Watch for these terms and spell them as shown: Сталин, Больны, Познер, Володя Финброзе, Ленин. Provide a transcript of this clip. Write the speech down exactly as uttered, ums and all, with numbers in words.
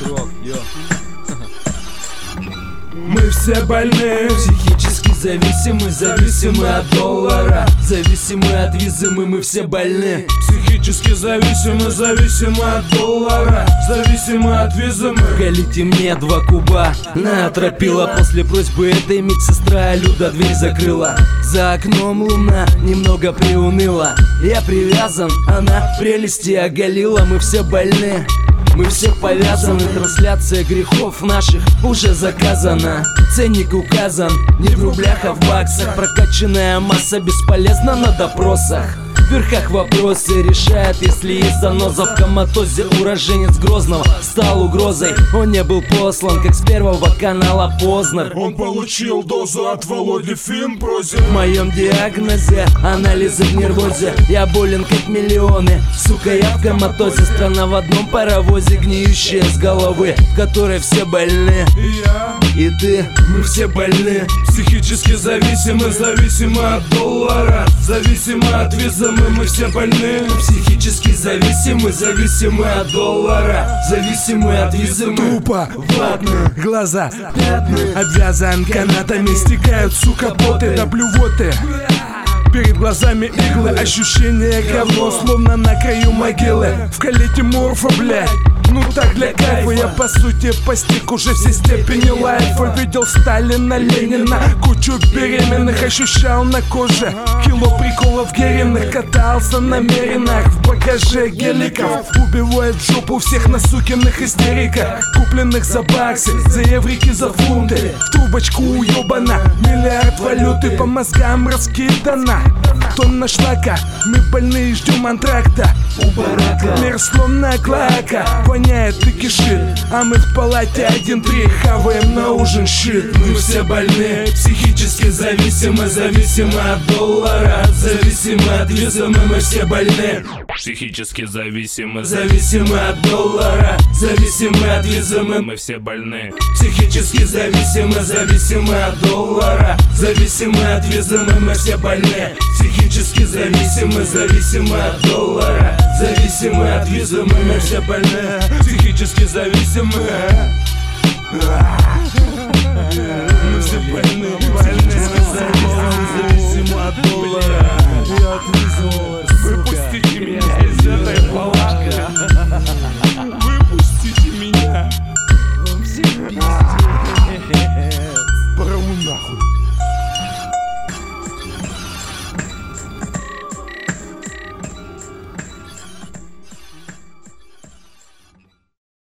крок, йо. Мы все больны, психически зависимы, зависимы от доллара, зависимы от визы, мы, мы все больны. Психически зависимы, зависимы от доллара, зависимы от визы, мы. Галите мне два куба, на отропила. После просьбы этой медсестра Люда дверь закрыла. За окном луна немного приуныла. Я привязан, она прелести оголила. Мы все больны, мы все повязаны, трансляция грехов наших уже заказана. Ценник указан не в рублях, а в баксах. Прокачанная масса бесполезна на допросах. В верхах вопросы решает, если есть заноза. В коматозе уроженец Грозного стал угрозой. Он не был послан, как с первого канала Познер. Он получил дозу от Володи Финброзе. В моем диагнозе анализы в нервозе. Я болен как миллионы, сука, я в коматозе. Страна в одном паровозе, гниющая с головы, в которой все больны. И ты, мы все больны. Психически зависимы, зависимы от доллара, зависимы от визы. Мы, мы все больны, психически зависимы, зависимы от доллара, зависимы от визы. Тупо, ватно, глаза пятны, обвязан канатами, стекают, сука, поты до блювоты. Перед глазами иглы, ощущение говно, словно на краю могилы. В калите морфа, блядь, ну так для кайфа. Я по сути постиг уже все степени лайфа. Видел Сталина, Ленина, кучу беременных, ощущал на коже кило приколов геремных. Катался на меринах, в багаже геликов. Убивает в жопу всех на сукиных истериках, купленных за баксы, за еврики, за фунты. В трубочку уебана, миллиард валюты по мозгам раскидана. Тонна шлака, мы больные, ждем антракта. Мир словно клака, воняет и кишит, а мы в палате один-три, хаваем на ужин щит. Мы все больны, психически зависимы, зависимы от доллара, зависимы от визы, мы, мы все больны. Психически зависимы, зависимы от доллара, зависимы от визы, мы, мы все больны. Психически зависимы, зависимы от доллара, зависимы от визы, мы, мы все больны. Психически зависимы, зависимы от доллара, зависимы от визы, мы, мы все больны. Психически зависимы, мы все больны.